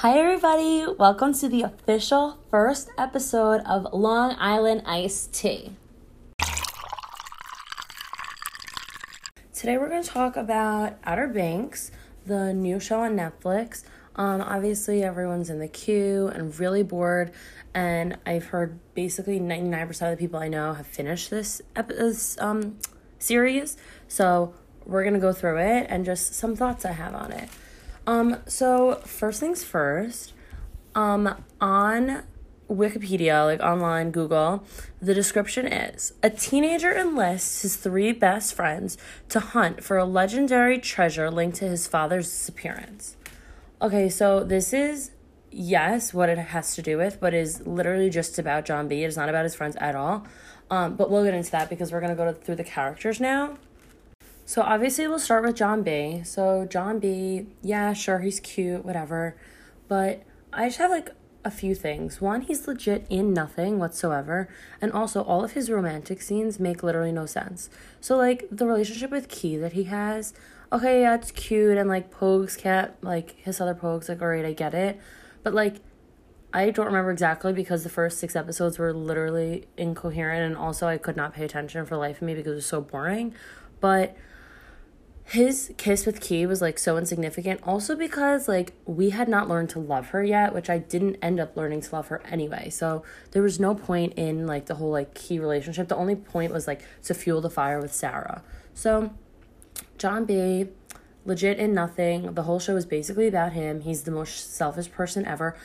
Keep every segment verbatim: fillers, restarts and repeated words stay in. Hi everybody, welcome to the official first episode of Long Island Iced Tea. Today we're going to talk about Outer Banks, the new show on Netflix. Um, obviously everyone's in the queue and really bored, and I've heard basically ninety-nine percent of the people I know have finished this, ep- this um, series, so we're going to go through it and just some thoughts I have on it. Um, so first things first, um, on Wikipedia, like online, Google, the description is, a teenager enlists his three best friends to hunt for a legendary treasure linked to his father's disappearance. Okay, so this is, yes, what it has to do with, but is literally just about John B. It is not about his friends at all. Um, but we'll get into that because we're going to go to, through the characters now. So obviously we'll start with John B. So John B, yeah, sure, he's cute, whatever. But I just have like a few things. One, he's legit in nothing whatsoever. And also all of his romantic scenes make literally no sense. So like the relationship with Key that he has, okay, yeah, it's cute. And like Pogues can't, like his other Pogues, like, all right, I get it. But like I don't remember exactly because the first six episodes were literally incoherent. And also I could not pay attention for the life of me because it was so boring. But his kiss with Key was, like, so insignificant. Also because, like, we had not learned to love her yet, which I didn't end up learning to love her anyway. So there was no point in, like, the whole, like, Key relationship. The only point was, like, to fuel the fire with Sarah. So John B., legit in nothing. The whole show is basically about him. He's the most selfish person ever.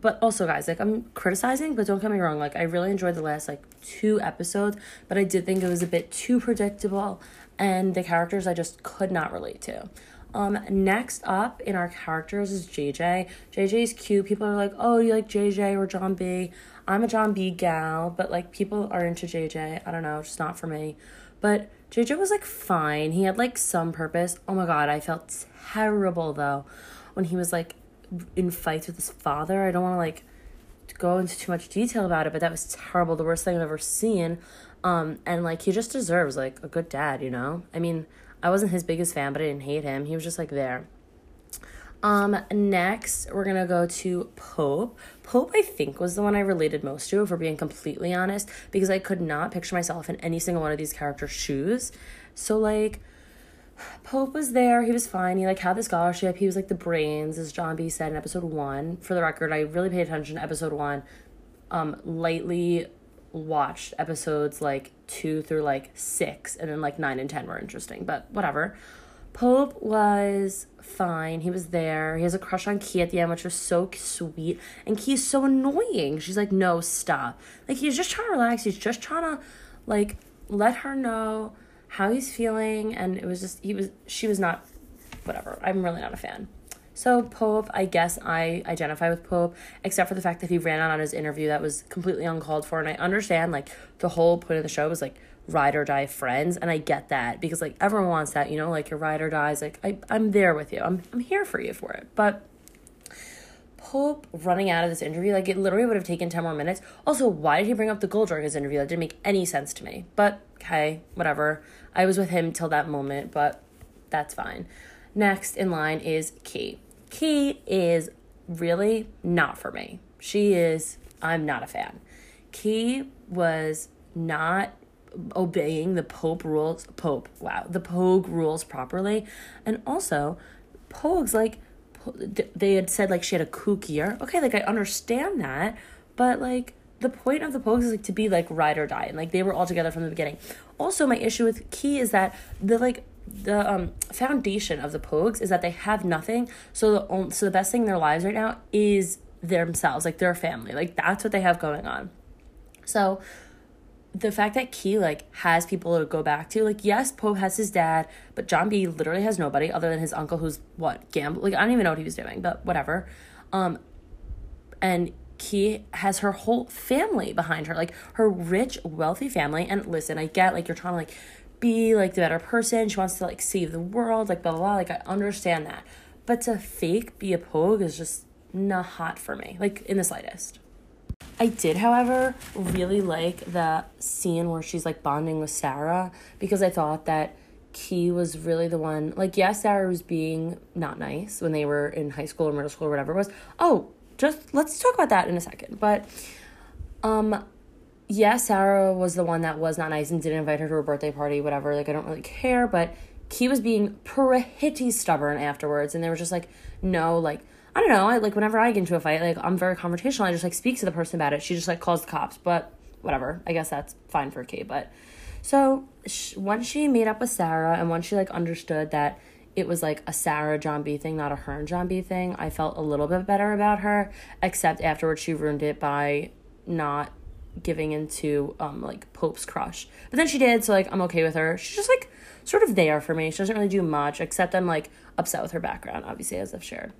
But also, guys, like, I'm criticizing, but don't get me wrong. Like, I really enjoyed the last, like, two episodes, but I did think it was a bit too predictable. And the characters I just could not relate to. Um, next up in our characters is J J. J J's cute. People are like, oh, you like J J or John B. I'm a John B gal, but like people are into J J. I don't know, just not for me. But J J was like fine. He had like some purpose. Oh my God, I felt terrible though when he was like in fights with his father. I don't want to like go into too much detail about it, but that was terrible. The worst thing I've ever seen. Um, and, like, he just deserves, like, a good dad, you know? I mean, I wasn't his biggest fan, but I didn't hate him. He was just, like, there. Um, next, we're going to go to Pope. Pope, I think, was the one I related most to, if we're being completely honest, because I could not picture myself in any single one of these characters' shoes. So, like, Pope was there. He was fine. He, like, had the scholarship. He was, like, the brains, as John B. said in episode one. For the record, I really paid attention to episode one. Um, lightly watched episodes like two through like six, and then like nine and ten were interesting, but whatever. Pope was fine. He was there. He has a crush on Key at the end, which was so sweet, and Key's so annoying. She's like, no, stop. Like, he's just trying to relax. He's just trying to like let her know how he's feeling, and it was just he was she was not whatever. I'm really not a fan. So Pope, I guess I identify with Pope, except for the fact that he ran out on his interview. That was completely uncalled for. And I understand, like, the whole point of the show was, like, ride or die friends. And I get that because, like, everyone wants that, you know, like, your ride or dies. Like, I, I'm there with you. I'm I'm here for you for it. But Pope running out of this interview, like, it literally would have taken ten more minutes. Also, why did he bring up the gold during his interview? That didn't make any sense to me. But, okay, whatever. I was with him till that moment, but that's fine. Next in line is Key. Key is really not for me. She is, I'm not a fan. Key was not obeying the Pope rules, Pope, wow, the Pogue rules properly. And also, Pogues, like, they had said, like, she had a kook year. Okay, like, I understand that, but, like, the point of the Pogues is, like, to be, like, ride or die. And, like, they were all together from the beginning. Also, my issue with Key is that the, like, the um foundation of the Pogues is that they have nothing, so the only, so the best thing in their lives right now is themselves, like their family, like that's what they have going on. So the fact that Key like has people to go back to, like, yes, Pope has his dad, but John B literally has nobody other than his uncle, who's what gamble like I don't even know what he was doing, but whatever. Um and Key has her whole family behind her, like her rich wealthy family. And listen, I get, like, you're trying to like be like the better person, she wants to like save the world, like blah blah blah, like I understand that, but to fake be a Pogue is just not hot for me, like in the slightest. I did however really like the scene where she's like bonding with Sarah, because I thought that Key was really the one, like, yes, Sarah was being not nice when they were in high school or middle school or whatever it was. Oh, just, let's talk about that in a second. But, um, yeah, Sarah was the one that was not nice and didn't invite her to her birthday party, whatever. Like, I don't really care, but Key was being pretty stubborn afterwards, and they were just like, no, like, I don't know, I, like, whenever I get into a fight, like, I'm very confrontational, I just, like, speak to the person about it. She just, like, calls the cops, but whatever, I guess that's fine for Key. But, so, she, once she made up with Sarah, and once she, like, understood that it was, like, a Sarah John B. thing, not a her and John B. thing, I felt a little bit better about her, except afterwards she ruined it by not giving into, um, like, Pope's crush. But then she did, so, like, I'm okay with her. She's just, like, sort of there for me. She doesn't really do much, except I'm, like, upset with her background, obviously, as I've shared.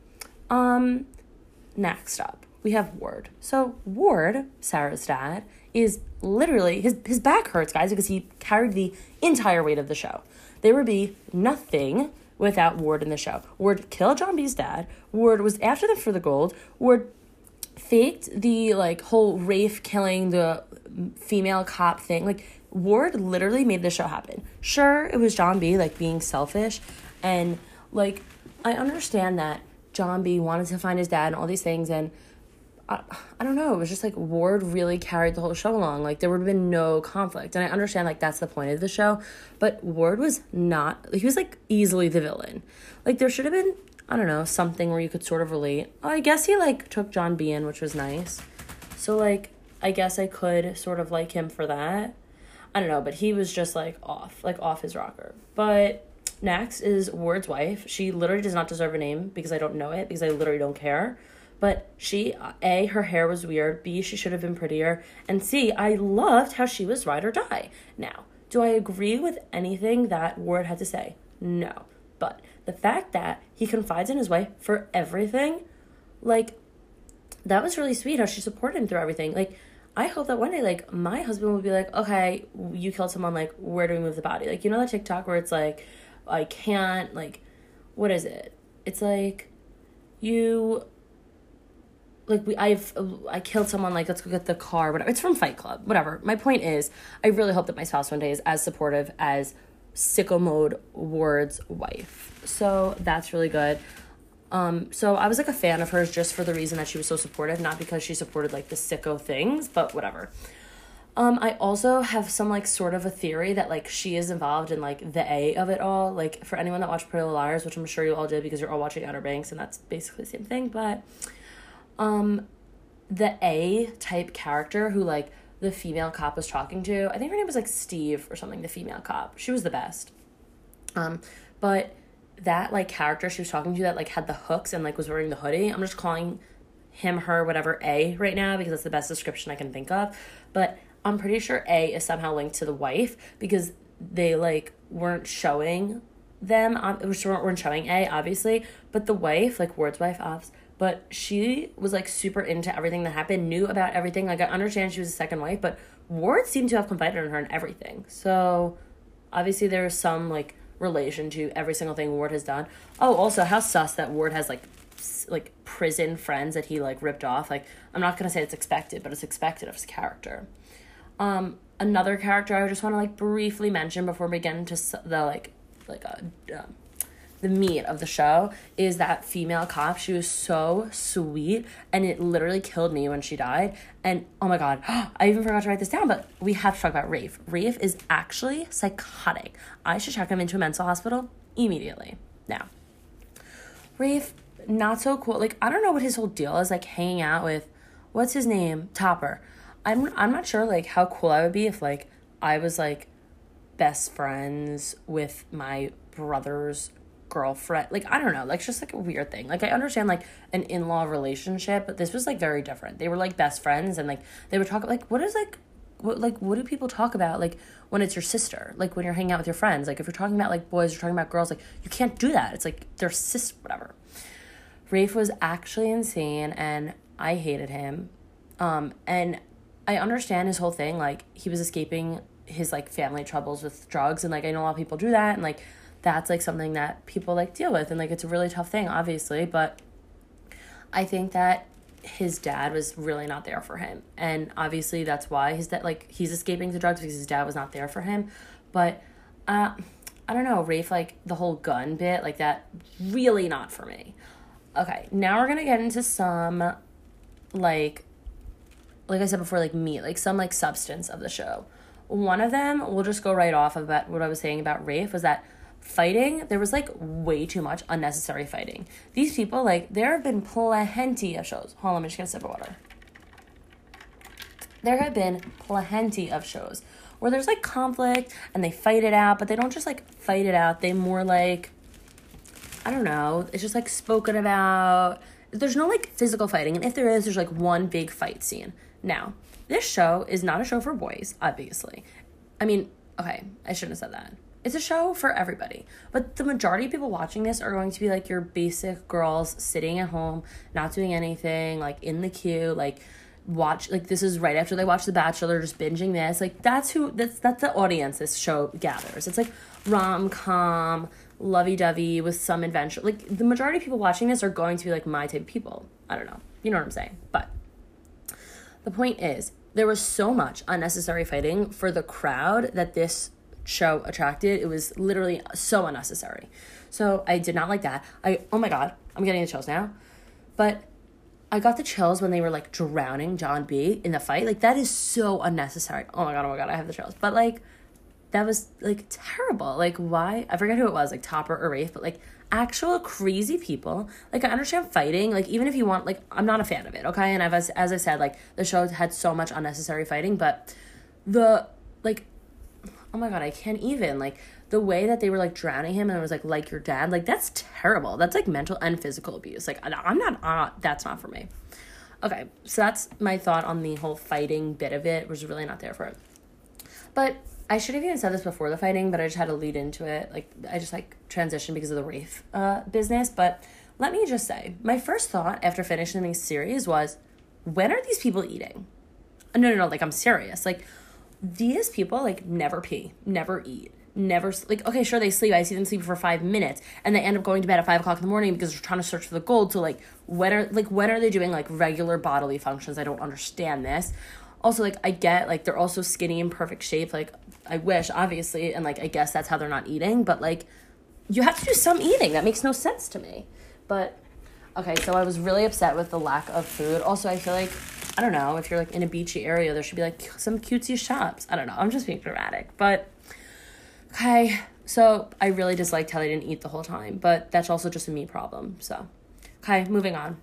Um, next up, we have Ward. So, Ward, Sarah's dad, is literally, his his back hurts, guys, because he carried the entire weight of the show. There would be nothing without Ward in the show. Ward killed John B's dad. Ward was after them for the gold. Ward faked the, like, whole Rafe killing the female cop thing. Like, Ward literally made the show happen. Sure, it was John B, like, being selfish, and, like, I understand that John B wanted to find his dad and all these things, and I, I don't know, it was just like Ward really carried the whole show along. Like, there would have been no conflict, and I understand, like, that's the point of the show, but Ward was not, he was, like, easily the villain. Like, there should have been, I don't know, something where you could sort of relate. I guess he, like, took John B in, which was nice, so, like, I guess I could sort of like him for that. I don't know, but he was just, like, off, like, off his rocker. But next is Ward's wife. She literally does not deserve a name because I don't know it, because I literally don't care. But she, A, her hair was weird. B, she should have been prettier. And C, I loved how she was ride or die. Now, do I agree with anything that Ward had to say? No. But the fact that he confides in his wife for everything, like, that was really sweet how she supported him through everything. Like, I hope that one day, like, my husband will be like, okay, you killed someone, like, where do we move the body? Like, you know that TikTok where it's like, I can't, like, what is it? It's like, you, like, we, I've, I killed someone, like, let's go get the car, whatever. It's from Fight Club, whatever. My point is, I really hope that my spouse one day is as supportive as sicko mode Ward's wife. So that's really good. Um, so I was, like, a fan of hers just for the reason that she was so supportive, not because she supported, like, the sicko things, but whatever. Um, I also have some, like, sort of a theory that, like, she is involved in, like, the A of it all. Like, for anyone that watched Pretty Little Liars, which I'm sure you all did because you're all watching Outer Banks, and that's basically the same thing, but, um, the A-type character who, like, the female cop was talking to, I think her name was, like, Steve or something, the female cop. She was the best. Um, but that, like, character she was talking to that, like, had the hooks and, like, was wearing the hoodie, I'm just calling him, her, whatever, A right now because that's the best description I can think of, but I'm pretty sure A is somehow linked to the wife because they, like, weren't showing them, which weren't showing A, obviously, but the wife, like, Ward's wife, ops, but she was, like, super into everything that happened, knew about everything. Like, I understand she was a second wife, but Ward seemed to have confided in her in everything, so obviously there's some, like, relation to every single thing Ward has done. Oh, also, how sus that Ward has, like, like, prison friends that he, like, ripped off. Like, I'm not gonna say it's expected, but it's expected of his character. Um, another character I just want to, like, briefly mention before we get into the, like, like, uh, uh, the meat of the show is that female cop. She was so sweet, and it literally killed me when she died, and, oh my god, I even forgot to write this down, but we have to talk about Rafe. Rafe is actually psychotic. I should check him into a mental hospital immediately. Now, Rafe, not so cool. Like, I don't know what his whole deal is, like, hanging out with, what's his name? Topper. I'm I'm not sure, like, how cool I would be if, like, I was, like, best friends with my brother's girlfriend. Like, I don't know. Like, it's just, like, a weird thing. Like, I understand, like, an in-law relationship, but this was, like, very different. They were, like, best friends, and, like, they would talk, like, what is, like, what, like, what do people talk about, like, when it's your sister? Like, when you're hanging out with your friends. Like, if you're talking about, like, boys, you're talking about girls, like, you can't do that. It's, like, they're sis, whatever. Rafe was actually insane, and I hated him. Um, and I understand his whole thing, like, he was escaping his, like, family troubles with drugs, and, like, I know a lot of people do that, and, like, that's, like, something that people, like, deal with, and, like, it's a really tough thing, obviously, but I think that his dad was really not there for him, and obviously that's why his dad, like, he's escaping the drugs because his dad was not there for him, but, uh, I don't know, Rafe, like, the whole gun bit, like, that, really not for me. Okay, now we're gonna get into some, like, like I said before, like, meat, like, some, like, substance of the show. One of them, we'll just go right off about what I was saying about Rafe, was that fighting, there was, like, way too much unnecessary fighting. These people, like, there have been plenty of shows. Hold on, I'm just gonna sip of water. There have been plenty of shows where there's, like, conflict and they fight it out, but they don't just, like, fight it out. They more, like, I don't know, it's just, like, spoken about. There's no, like, physical fighting, and if there is, there's, like, one big fight scene. Now, this show is not a show for boys, obviously. I mean, okay, I shouldn't have said that. It's a show for everybody, but the majority of people watching this are going to be, like, your basic girls sitting at home, not doing anything, like, in the queue, like, watch, like, this is right after they watch The Bachelor, just binging this, like, that's who, that's that's the audience this show gathers. It's like rom-com, lovey-dovey with some adventure. Like, the majority of people watching this are going to be, like, my type of people. I don't know, you know what I'm saying? But the point is, there was so much unnecessary fighting for the crowd that this show attracted. It was literally so unnecessary, so I did not like that. I oh my god, I'm getting the chills now. But I got the chills when they were, like, drowning John B in the fight. Like, that is so unnecessary. Oh my god, oh my god, I have the chills. But, like, that was, like, terrible. Like, why? I forget who it was, like, Topper or Rafe, but, like, actual crazy people. Like, I understand fighting. Like, even if you want, like, I'm not a fan of it, okay? And I've, as, as I said, like, the show had so much unnecessary fighting, but the, like, oh my god, I can't even. Like, the way that they were, like, drowning him and it was, like, like your dad, like, that's terrible. That's, like, mental and physical abuse. Like, I'm not, uh, that's not for me. Okay, so that's my thought on the whole fighting bit of it. Was really not there for it. But I should have even said this before the fighting, but I just had to lead into it. Like, I just, like, transitioned because of the Rafe uh, business. But let me just say, my first thought after finishing this series was, when are these people eating? No, no, no, like, I'm serious. Like, these people, like, never pee, never eat, never, like, okay, sure, they sleep. I see them sleep for five minutes, and they end up going to bed at five o'clock in the morning because they're trying to search for the gold. So, like, when are, like, when are they doing, like, regular bodily functions? I don't understand this. Also, like, I get, like, they're also skinny in perfect shape. Like, I wish, obviously, and, like, I guess that's how they're not eating. But, like, you have to do some eating. That makes no sense to me. But, okay, so I was really upset with the lack of food. Also, I feel like, I don't know, if you're, like, in a beachy area, there should be, like, some cutesy shops. I don't know. I'm just being dramatic. But, okay, so I really disliked how they didn't eat the whole time. But that's also just a me problem. So, okay, moving on.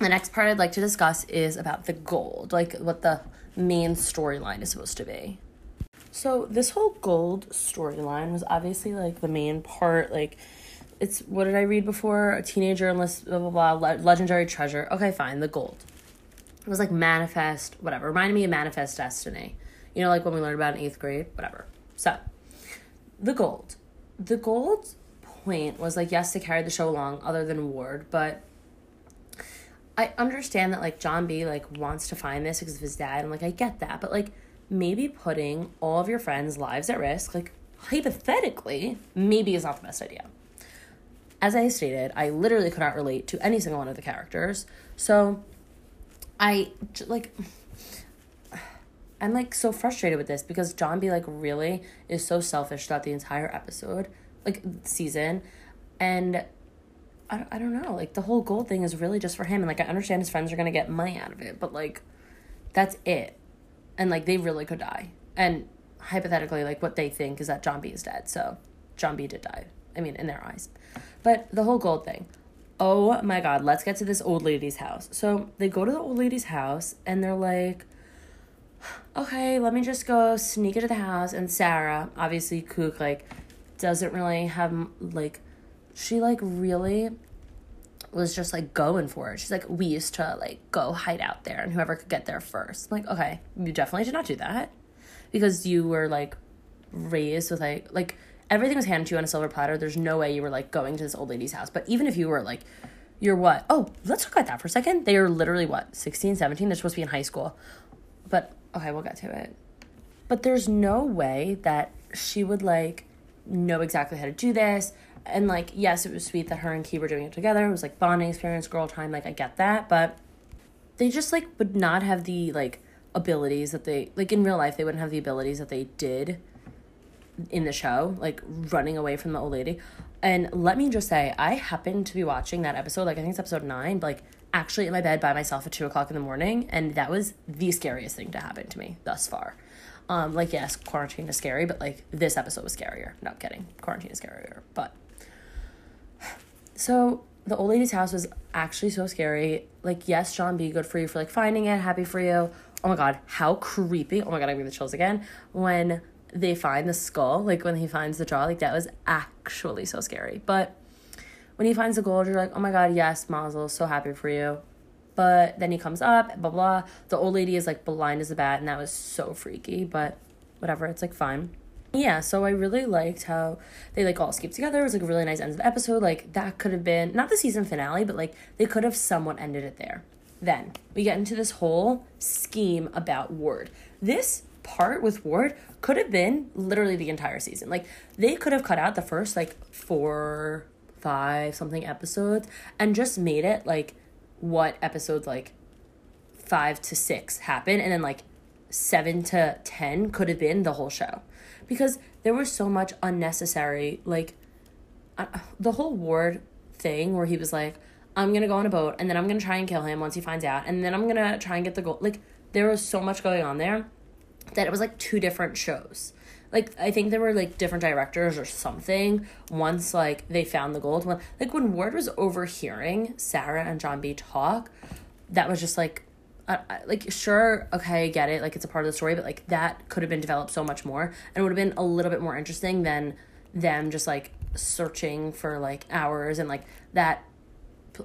The next part I'd like to discuss is about the gold, like what the main storyline is supposed to be. So this whole gold storyline was obviously, like, the main part. Like, it's, what did I read before? A teenager enlists, blah, blah, blah, le- legendary treasure. Okay, fine, the gold. It was, like, manifest, whatever. Reminded me of Manifest Destiny. You know, like, when we learned about in eighth grade, whatever. So, the gold. The gold point was, like, yes, to carry the show along other than Ward, but I understand that, like, John B, like, wants to find this because of his dad, and, like, I get that, but, like, maybe putting all of your friends' lives at risk, like, hypothetically, maybe is not the best idea. As I stated, I literally could not relate to any single one of the characters, so I, like, I'm, like, so frustrated with this because John B, like, really is so selfish throughout the entire episode, like, season, and I don't know, like, the whole gold thing is really just for him, and, like, I understand his friends are going to get money out of it, but, like, that's it, and, like, they really could die, and hypothetically, like, what they think is that John B is dead, so John B did die, I mean, in their eyes, but the whole gold thing, oh my god, let's get to this old lady's house. So they go to the old lady's house, and they're like, okay, let me just go sneak into the house, and Sarah, obviously, Kook, like, doesn't really have, like, she, like, really was just, like, going for it. She's like, we used to, like, go hide out there, and whoever could get there first. I'm like, okay, you definitely did not do that because you were, like, raised with, like, like, everything was handed to you on a silver platter. There's no way you were, like, going to this old lady's house. But even if you were, like, you're what? Oh, let's talk about that for a second. They are literally, what, sixteen, seventeen? They're supposed to be in high school. But, okay, we'll get to it. But there's no way that she would, like, know exactly how to do this. And, like, yes, it was sweet that her and Key were doing it together. It was, like, bonding experience, girl time. Like, I get that. But they just, like, would not have the, like, abilities that they... Like, in real life, they wouldn't have the abilities that they did in the show, like running away from the old lady. And let me just say, I happened to be watching that episode, like I think it's episode nine, but like actually in my bed by myself at two o'clock in the morning. And that was the scariest thing to happen to me thus far. Um, like, yes, quarantine is scary, but like this episode was scarier. No, I'm kidding. Quarantine is scarier. But so the old lady's house was actually so scary. Like, yes, John B., good for you for like finding it. Happy for you. Oh my God, how creepy. Oh my God, I'm getting the chills again. When they find the skull, like when he finds the jaw, like that was actually so scary. But when he finds the gold, you're like, oh my God, yes, Mazel, so happy for you. But then he comes up, blah, blah. The old lady is like blind as a bat, and that was so freaky, but whatever, it's like fine. Yeah, so I really liked how they like all escaped together. It was like a really nice end of the episode. Like that could have been, not the season finale, but like they could have somewhat ended it there. Then we get into this whole scheme about Ward. This part with Ward could have been literally the entire season. Like they could have cut out the first like four, five something episodes and just made it like what episodes like five to six happen, and then like seven to ten could have been the whole show, because there was so much unnecessary, like uh, the whole Ward thing where he was like, I'm gonna go on a boat and then I'm gonna try and kill him once he finds out, and then I'm gonna try and get the gold. Like there was so much going on there that it was like two different shows. Like I think there were like different directors or something once like they found the gold one. Like when Ward was overhearing Sarah and John B. talk, that was just like I, I, like sure, okay, I get it, like it's a part of the story, but like that could have been developed so much more, and it would have been a little bit more interesting than them just like searching for like hours and like that.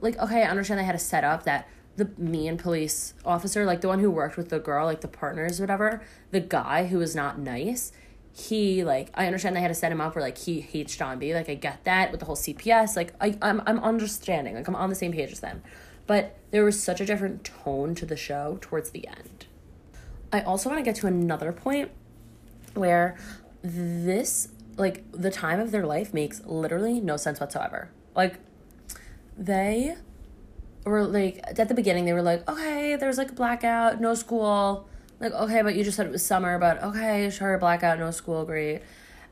Like okay, I understand they had a setup that the mean police officer, like the one who worked with the girl, like the partners, whatever, the guy who was not nice, he like, I understand they had to set him up where like he hates John B. Like I get that with the whole C P S. Like I, I'm I'm understanding. Like I'm on the same page as them. But there was such a different tone to the show towards the end. I also want to get to another point where this, like the time of their life makes literally no sense whatsoever. Like they were like, at the beginning, they were like, okay, there's like a blackout, no school. Like, okay, but you just said it was summer, but okay, sure, blackout, no school, great.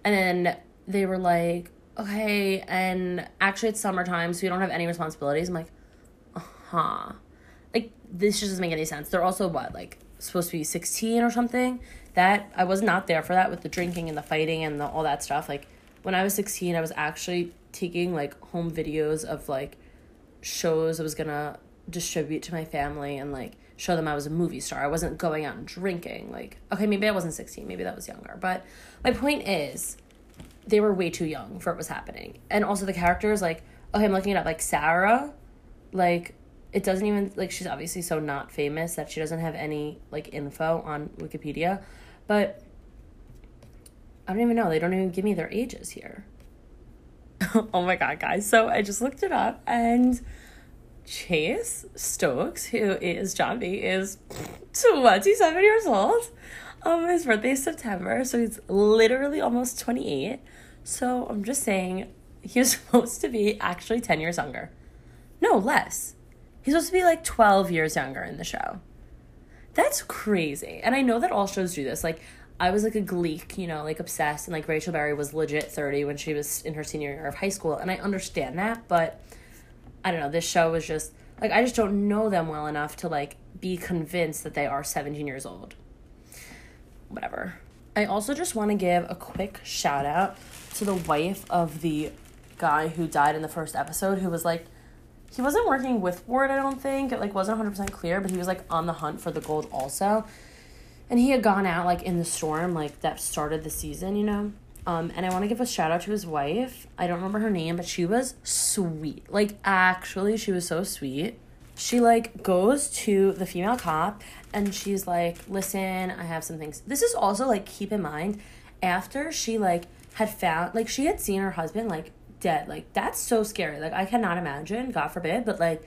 And then they were like, okay, and actually it's summertime, so you don't have any responsibilities. I'm like, huh, like this just doesn't make any sense. They're also what, like supposed to be sixteen or something? That I was not there for that with the drinking and the fighting and the, all that stuff. Like when I was sixteen, I was actually taking like home videos of like shows I was gonna distribute to my family and like show them I was a movie star. I wasn't going out and drinking. Like okay, maybe I wasn't sixteen, maybe that was younger, but my point is they were way too young for what was happening. And also the characters, like okay, I'm looking it up, like Sarah, like it doesn't even, like, she's obviously so not famous that she doesn't have any, like, info on Wikipedia. But I don't even know. They don't even give me their ages here. Oh, my God, guys. So I just looked it up, and Chase Stokes, who is John B., is twenty-seven years old. Um, his birthday is September, so he's literally almost twenty-eight. So I'm just saying he was supposed to be actually ten years younger. No, less. He's supposed to be, like, twelve years younger in the show. That's crazy. And I know that all shows do this. Like, I was, like, a Glee, you know, like, obsessed. And, like, Rachel Berry was legit thirty when she was in her senior year of high school. And I understand that. But, I don't know. This show was just, like, I just don't know them well enough to, like, be convinced that they are seventeen years old. Whatever. I also just want to give a quick shout-out to the wife of the guy who died in the first episode, who was, like, he wasn't working with Ward, I don't think. It, like, wasn't one hundred percent clear, but he was, like, on the hunt for the gold also. And he had gone out, like, in the storm, like, that started the season, you know? Um, and I want to give a shout-out to his wife. I don't remember her name, but she was sweet. Like, actually, she was so sweet. She, like, goes to the female cop, and she's like, listen, I have some things. This is also, like, keep in mind, after she, like, had found, like, she had seen her husband, like, dead. Like, that's so scary. Like, I cannot imagine, God forbid, but like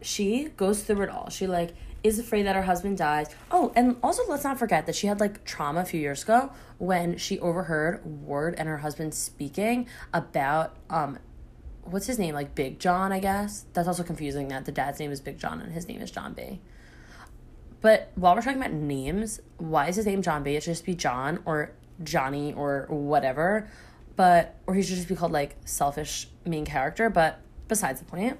she goes through it all. She like is afraid that her husband dies. Oh, and also let's not forget that she had like trauma a few years ago when she overheard Ward and her husband speaking about um what's his name, like Big John, I guess. That's also confusing that the dad's name is Big John and his name is John B. But while we're talking about names, why is his name John B? It should just be John or Johnny or whatever, but or he should just be called like selfish main character, but besides the point.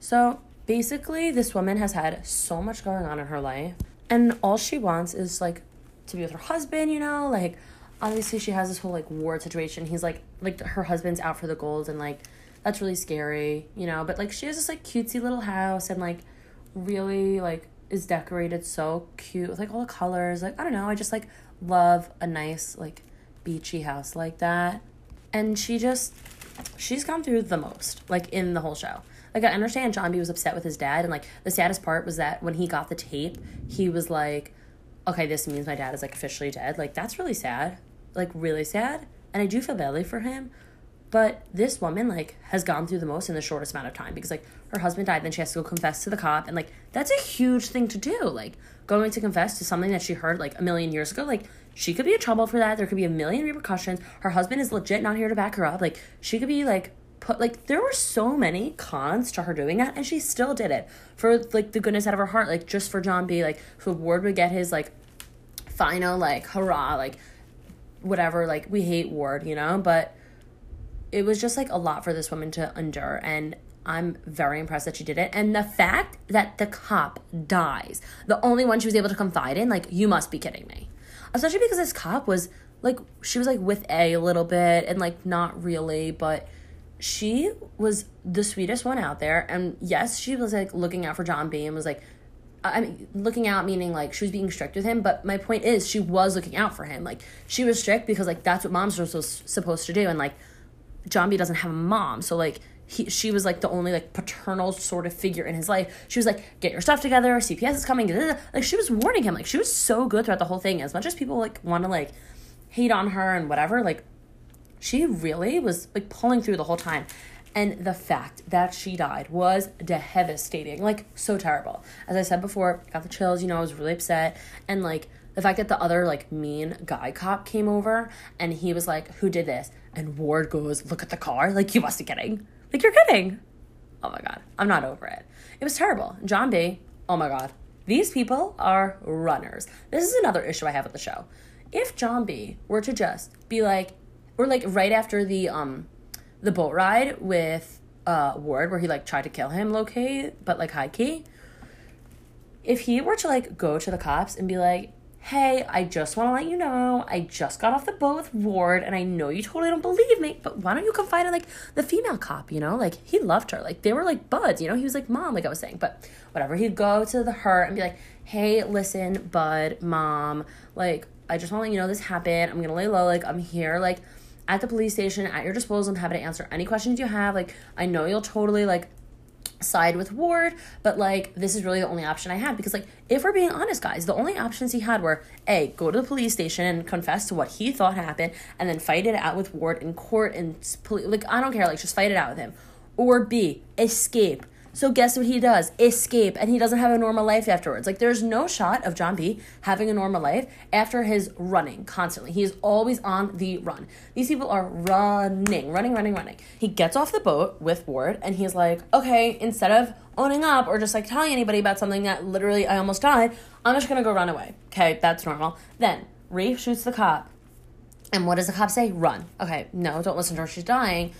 So basically this woman has had so much going on in her life, and all she wants is like to be with her husband, you know, like obviously she has this whole like war situation. He's like like her husband's out for the gold, and like that's really scary, you know, but like she has this like cutesy little house, and like really like is decorated so cute with like all the colors. Like I don't know, I just like love a nice like beachy house like that. And she just she's gone through the most like in the whole show. Like I understand John B was upset with his dad, and like the saddest part was that when he got the tape he was like, okay, this means my dad is like officially dead. Like that's really sad, like really sad, and I do feel badly for him. But this woman like has gone through the most in the shortest amount of time, because like her husband died, then she has to go confess to the cop, and like that's a huge thing to do. Like going to confess to something that she heard like a million years ago, like she could be in trouble for that. There could be a million repercussions. Her husband is legit not here to back her up. Like she could be like put like there were so many cons to her doing that, and she still did it for like the goodness out of her heart, like just for John B. Like so Ward would get his like final like hurrah, like whatever, like we hate Ward, you know, but. It was just, like, a lot for this woman to endure, and I'm very impressed that she did it. And the fact that the cop dies, the only one she was able to confide in, like, you must be kidding me. Especially because this cop was, like, she was, like, with a little bit and, like, not really, but she was the sweetest one out there. And, yes, she was, like, looking out for John B and was, like, I mean, looking out meaning, like, she was being strict with him, but my point is she was looking out for him. Like, she was strict because, like, that's what moms are so, supposed to do, and, like, John B doesn't have a mom, so like he she was like the only like paternal sort of figure in his life. She was like, get your stuff together, C P S is coming, blah, blah. Like she was warning him, like she was so good throughout the whole thing. As much as people like want to like hate on her and whatever, like she really was like pulling through the whole time. And the fact that she died was devastating, like so terrible. As I said before, I got the chills, you know, I was really upset. And like the fact that the other, like, mean guy cop came over, and he was like, who did this? And Ward goes, look at the car. Like, you must be kidding. Like, you're kidding. Oh, my God. I'm not over it. It was terrible. John B., oh, my God. These people are runners. This is another issue I have with the show. If John B. were to just be like, or, like, right after the, um, the boat ride with uh, Ward, where he, like, tried to kill him low-key, but, like, high-key. If he were to, like, go to the cops and be like, hey, I just want to let you know, I just got off the boat with Ward, and I know you totally don't believe me, but why don't you confide in, like, the female cop, you know? Like, he loved her. Like, they were, like, buds, you know? He was, like, mom, like I was saying. But whatever, he'd go to the her and be like, hey, listen, bud, mom, like, I just want to let you know this happened. I'm going to lay low. Like, I'm here, like, at the police station, at your disposal. I'm happy to answer any questions you have. Like, I know you'll totally, like, side with Ward, but like this is really the only option I had, because like if we're being honest, guys, the only options he had were A, go to the police station and confess to what he thought happened, and then fight it out with Ward in court, and poli- like I don't care, like just fight it out with him, or B, escape. So guess what he does? Escape, and he doesn't have a normal life afterwards. Like there's no shot of John B having a normal life after his running constantly. He is always on the run. These people are running, running, running, running. He gets off the boat with Ward, and he's like, okay, instead of owning up or just like telling anybody about something that literally I almost died, I'm just gonna go run away. Okay, that's normal. Then Rafe shoots the cop, and what does the cop say? Run. Okay, no, don't listen to her, she's dying.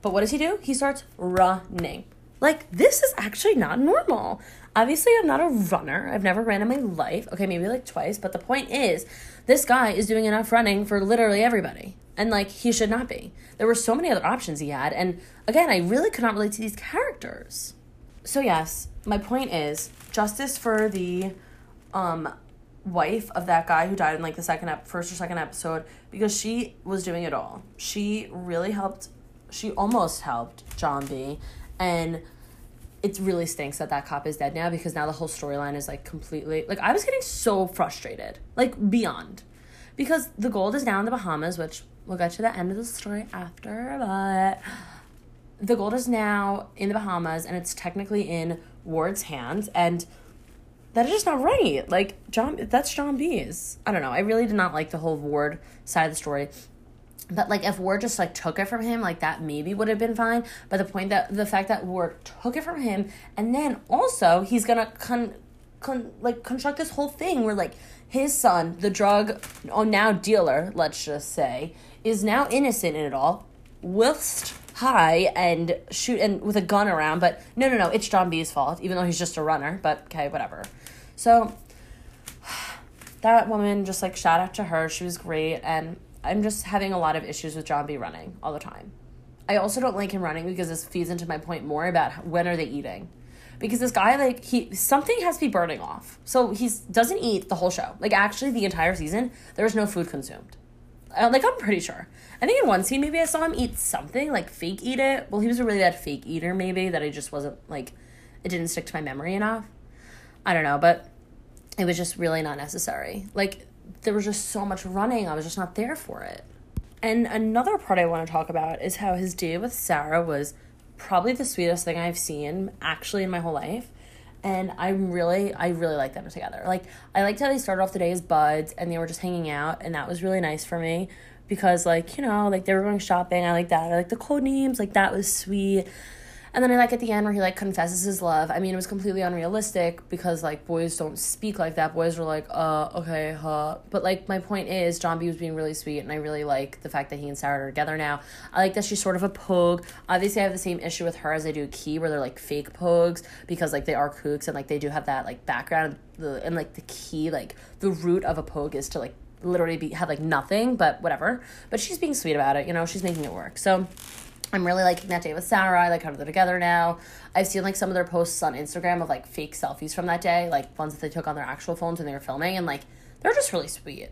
But what does he do? He starts running. Like, this is actually not normal. Obviously, I'm not a runner. I've never ran in my life. Okay, maybe like twice. But the point is, this guy is doing enough running for literally everybody. And, like, he should not be. There were so many other options he had. And, again, I really could not relate to these characters. So, yes, my point is, justice for the um, wife of that guy who died in, like, the second ep- first or second episode. Because she was doing it all. She really helped. She almost helped John B. And it really stinks that that cop is dead now, because now the whole storyline is, like, completely... Like, I was getting so frustrated. Like, beyond. Because the gold is now in the Bahamas, which we'll get to the end of the story after, but... The gold is now in the Bahamas, and it's technically in Ward's hands, and that is just not right. Like, John, that's John B's. I don't know. I really did not like the whole Ward side of the story. But, like, if Ward just, like, took it from him, like, that maybe would have been fine. But the point that the fact that Ward took it from him, and then also he's going to con- con- like construct this whole thing where, like, his son, the drug oh, now dealer, let's just say, is now innocent in it all, whilst high and shoot and with a gun around. But no, no, no, it's John B's fault, even though he's just a runner. But okay, whatever. So that woman, just like, shout out to her. She was great, and I'm just having a lot of issues with John B running all the time. I also don't like him running because this feeds into my point more about when are they eating. Because this guy, like, he something has to be burning off. So he doesn't eat the whole show. Like, actually, the entire season, there was no food consumed. Uh, like, I'm pretty sure. I think in one scene, maybe I saw him eat something, like, fake eat it. Well, he was a really bad fake eater, maybe, that I just wasn't, like, it didn't stick to my memory enough. I don't know, but it was just really not necessary. Like, there was just so much running. I was just not there for it. And another part I want to talk about is how his date with Sarah was probably the sweetest thing I've seen, actually, in my whole life. And I'm really, I really like them together. Like, I liked how they started off the day as buds, and they were just hanging out, and that was really nice for me. Because, like, you know, like, they were going shopping. I like that. I like the code names. Like, that was sweet. And then I like at the end where he, like, confesses his love. I mean, it was completely unrealistic because, like, boys don't speak like that. Boys were like, uh, okay, huh. But, like, my point is John B was being really sweet, and I really like the fact that he and Sarah are together now. I like that she's sort of a pogue. Obviously, I have the same issue with her as I do Key, where they're, like, fake pogues because, like, they are kooks, and, like, they do have that, like, background. And, like, the key, like, the root of a pogue is to, like, literally be have, like, nothing, but whatever. But she's being sweet about it, you know. She's making it work. So I'm really liking that day with Sarah. I like how they're together now. I've seen, like, some of their posts on Instagram of, like, fake selfies from that day, like, ones that they took on their actual phones when they were filming, and, like, they're just really sweet.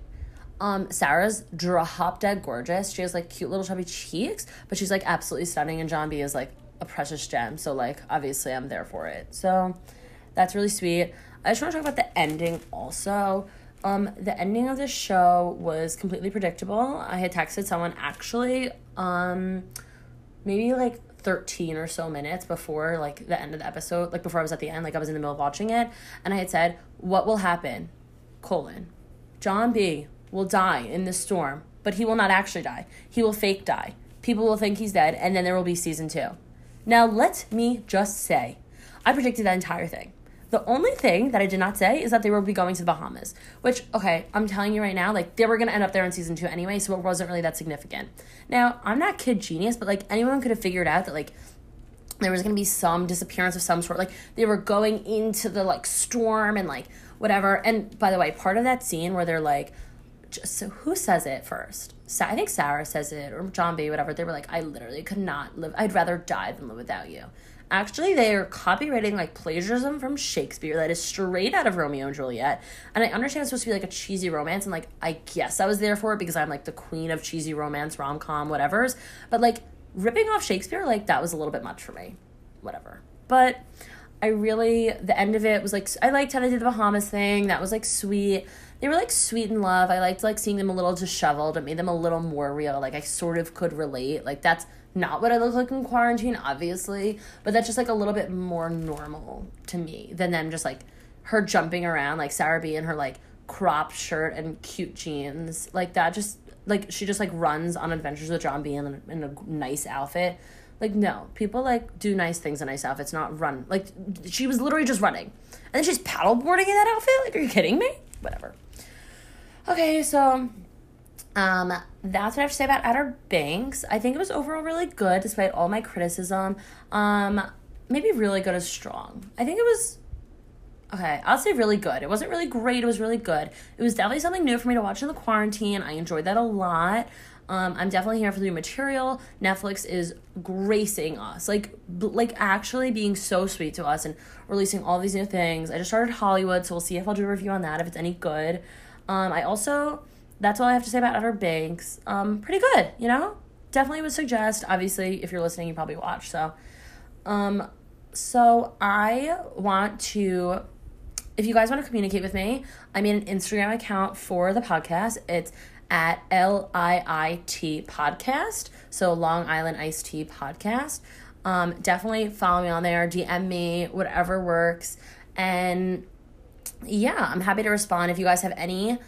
Um, Sarah's drop-dead gorgeous. She has, like, cute little chubby cheeks, but she's, like, absolutely stunning, and John B is, like, a precious gem, so, like, obviously I'm there for it. So that's really sweet. I just want to talk about the ending also. Um, the ending of this show was completely predictable. I had texted someone, actually, um, maybe, like, thirteen or so minutes before, like, the end of the episode, like, before I was at the end, like, I was in the middle of watching it, and I had said, what will happen, colon, John B. will die in this storm, but he will not actually die. He will fake die. People will think he's dead, and then there will be season two. Now, let me just say, I predicted that entire thing. The only thing that I did not say is that they would be going to the Bahamas, which, okay, I'm telling you right now, like, they were going to end up there in season two anyway, so it wasn't really that significant. Now, I'm not kid genius, but, like, anyone could have figured out that, like, there was going to be some disappearance of some sort. Like, they were going into the, like, storm and, like, whatever. And, by the way, part of that scene where they're, like, just, so who says it first? Sa- I think Sarah says it, or John B., whatever. They were like, I literally could not live. I'd rather die than live without you. Actually, they are copywriting, like, plagiarism from Shakespeare that is straight out of Romeo and Juliet. And I understand it's supposed to be, like, a cheesy romance, and, like, I guess I was there for it because I'm, like, the queen of cheesy romance, rom-com, whatevers. But, like, ripping off Shakespeare, like, that was a little bit much for me. Whatever. But I really, the end of it was, like, I liked how they did the Bahamas thing. That was, like, sweet. They were, like, sweet in love. I liked, like, seeing them a little disheveled. It made them a little more real. Like, I sort of could relate. Like, that's not what I look like in quarantine, obviously, but that's just, like, a little bit more normal to me than them just, like, her jumping around, like, Sarah B in her, like, crop shirt and cute jeans, like, that just, like, she just, like, runs on adventures with John B in, in a nice outfit. Like, no, people, like, do nice things in nice outfits, not run. Like, she was literally just running, and then she's paddleboarding in that outfit. Like, are you kidding me? Whatever. Okay, so Um, that's what I have to say about Outer Banks. I think it was overall really good, despite all my criticism. Um, maybe really good is strong. I think it was, okay, I'll say really good. It wasn't really great. It was really good. It was definitely something new for me to watch in the quarantine. I enjoyed that a lot. Um, I'm definitely here for the new material. Netflix is gracing us, like, b- like actually being so sweet to us and releasing all these new things. I just started Hollywood, so we'll see if I'll do a review on that, if it's any good. Um, I also... That's all I have to say about Outer Banks. Um, pretty good, you know? Definitely would suggest. Obviously, if you're listening, you probably watch, so. Um, so I want to, if you guys want to communicate with me, I made an Instagram account for the podcast. It's at L I I T podcast, so Long Island Iced Tea podcast. Um, definitely follow me on there, D M me, whatever works. And, yeah, I'm happy to respond if you guys have any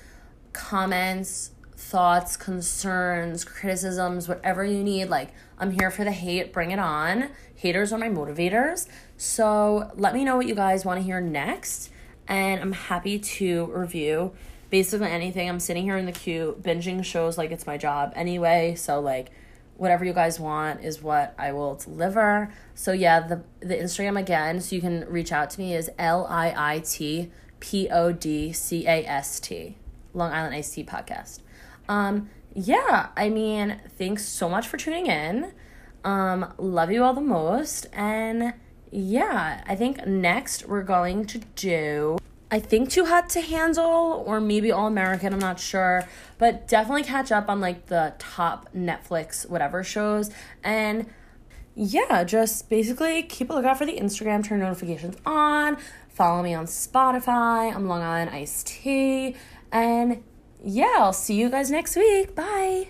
comments, thoughts, concerns, criticisms, whatever you need. Like, I'm here for the hate. Bring it on. Haters are my motivators. So let me know what you guys want to hear next. and I'm happy to review basically anything. I'm sitting here in the queue binging shows like it's my job anyway, so like whatever you guys want is what I will deliver. So yeah, the the Instagram again, so you can reach out to me, is L I I T P O D C A S T, Long Island Iced Tea Podcast. Um, yeah, I mean, thanks so much for tuning in. Um, love you all the most. And yeah, I think next we're going to do, I think, Too Hot to Handle, or maybe All American, I'm not sure, but definitely catch up on like the top Netflix whatever shows. And yeah, just basically keep a lookout for the Instagram, turn notifications on, follow me on Spotify, I'm Long Island Iced Tea, and yeah, I'll see you guys next week. Bye.